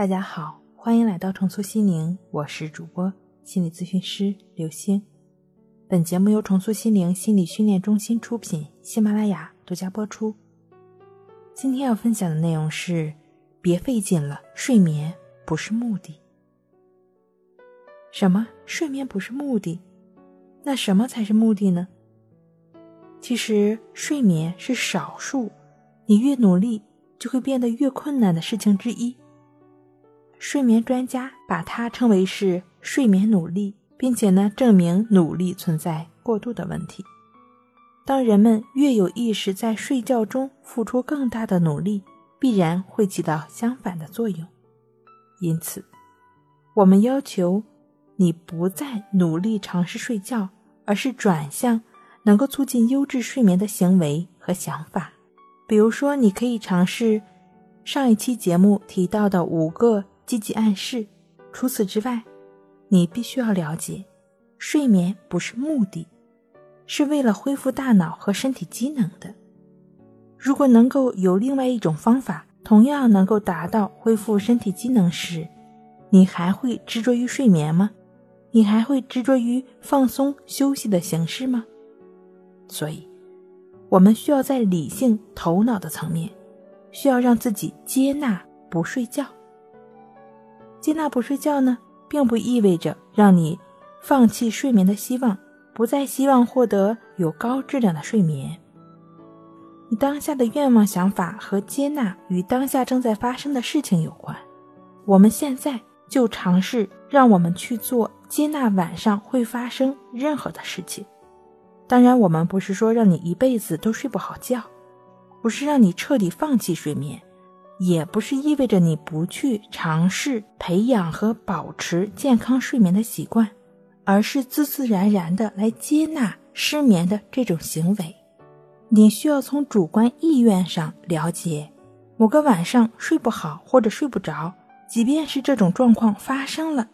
大家好，欢迎来到重塑心灵，我是主播心理咨询师刘星。本节目由重塑心灵心理训练中心出品，喜马拉雅独家播出。今天要分享的内容是：别费劲了，睡眠不是目的。什么？睡眠不是目的？那什么才是目的呢？其实睡眠是少数你越努力就会变得越困难的事情之一。睡眠专家把它称为是睡眠努力，并且呢，证明努力存在过度的问题。当人们越有意识在睡觉中付出更大的努力，必然会起到相反的作用。因此，我们要求你不再努力尝试睡觉，而是转向能够促进优质睡眠的行为和想法。比如说，你可以尝试上一期节目提到的5个积极暗示。除此之外，你必须要了解，睡眠不是目的，是为了恢复大脑和身体机能的。如果能够有另外一种方法，同样能够达到恢复身体机能时，你还会执着于睡眠吗？你还会执着于放松休息的形式吗？所以，我们需要在理性头脑的层面，需要让自己接纳不睡觉。接纳不睡觉呢，并不意味着让你放弃睡眠的希望，不再希望获得有高质量的睡眠。你当下的愿望、想法和接纳与当下正在发生的事情有关。我们现在就尝试让我们去做接纳晚上会发生任何的事情。当然，我们不是说让你一辈子都睡不好觉，不是让你彻底放弃睡眠，也不是意味着你不去尝试培养和保持健康睡眠的习惯，而是自自然然的来接纳失眠的这种行为。你需要从主观意愿上了解，某个晚上睡不好或者睡不着，即便是这种状况发生了，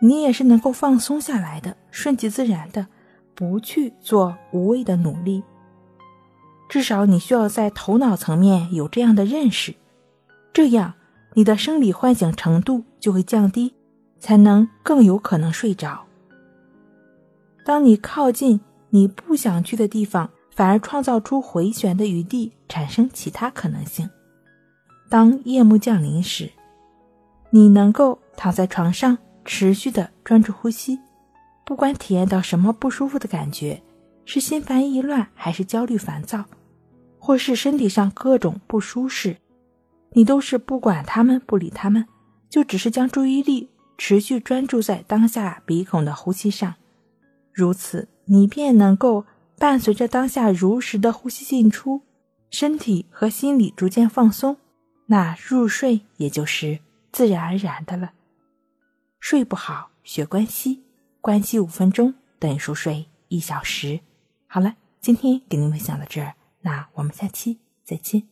你也是能够放松下来的，顺其自然的，不去做无谓的努力。至少你需要在头脑层面有这样的认识，这样你的生理唤醒程度就会降低，才能更有可能睡着。当你靠近你不想去的地方，反而创造出回旋的余地，产生其他可能性。当夜幕降临时，你能够躺在床上持续的专注呼吸，不管体验到什么不舒服的感觉，是心烦意乱，还是焦虑烦躁，或是身体上各种不舒适，你都是不管他们，不理他们，就只是将注意力持续专注在当下鼻孔的呼吸上。如此，你便能够伴随着当下如实的呼吸进出，身体和心理逐渐放松，那入睡也就是自然而然的了。睡不好学关息，关息5分钟等于熟睡1小时。好了，今天给您分享到这儿，那我们下期再见。